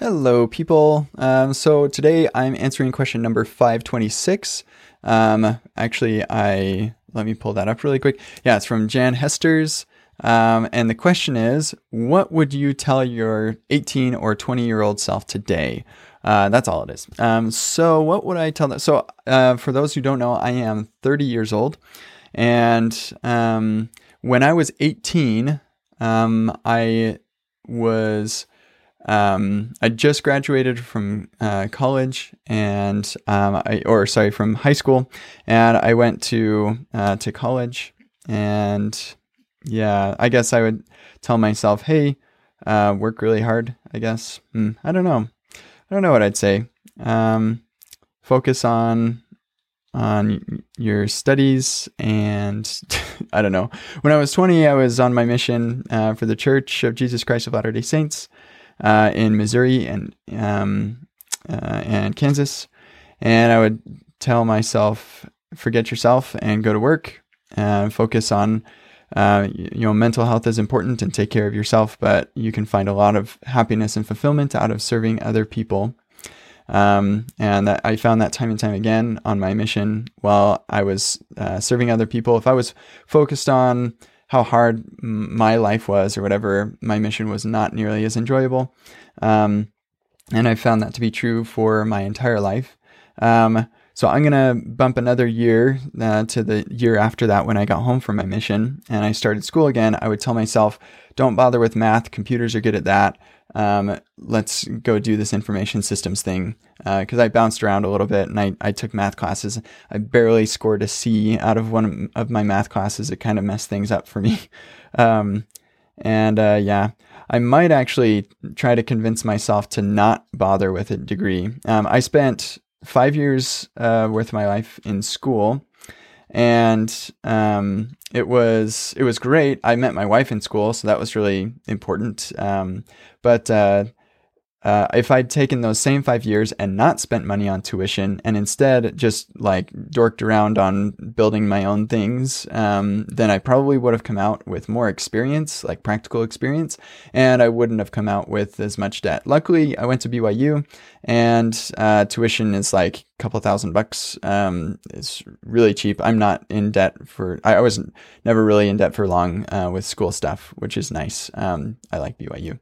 Hello, people. So today I'm answering question number 526. Let me pull that up really quick. Yeah, it's from Jan Hesters. And the question is, what would you tell your 18 or 20-year-old self today? That's all it is. So what would I tell them? So for those who don't know, I am 30 years old. And when I was 18, I just graduated from college and from high school, and I went to college. And yeah, I guess I would tell myself, hey, work really hard, I guess. I don't know what I'd say. Focus on your studies, and I don't know. When I was 20, I was on my mission for the Church of Jesus Christ of Latter-day Saints in Missouri and Kansas. And I would tell myself, forget yourself and go to work, and focus on mental health is important and take care of yourself, but you can find a lot of happiness and fulfillment out of serving other people. And that I found that time and time again on my mission while I was serving other people. If I was focused on how hard my life was or whatever, my mission was not nearly as enjoyable. And I found that to be true for my entire life. So I'm going to bump another year to the year after that, when I got home from my mission and I started school again. I would tell myself, don't bother with math. Computers are good at that. Let's go do this information systems thing. Cause I bounced around a little bit, and I took math classes. I barely scored a C out of one of my math classes. It kind of messed things up for me. I might actually try to convince myself to not bother with a degree. I spent 5 years, worth of my life in school, and, it was great. I met my wife in school, so that was really important. But if I'd taken those same 5 years and not spent money on tuition, and instead just like dorked around on building my own things, then I probably would have come out with more experience, like practical experience, and I wouldn't have come out with as much debt. Luckily, I went to BYU, and tuition is like a couple $1,000. It's really cheap. I'm not in debt I was never really in debt for long with school stuff, which is nice. I like BYU.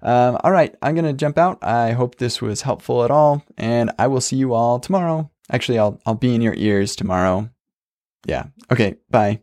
All right, I'm going to jump out. I hope this was helpful at all, and I will see you all tomorrow. Actually, I'll be in your ears tomorrow. Yeah. Okay, bye.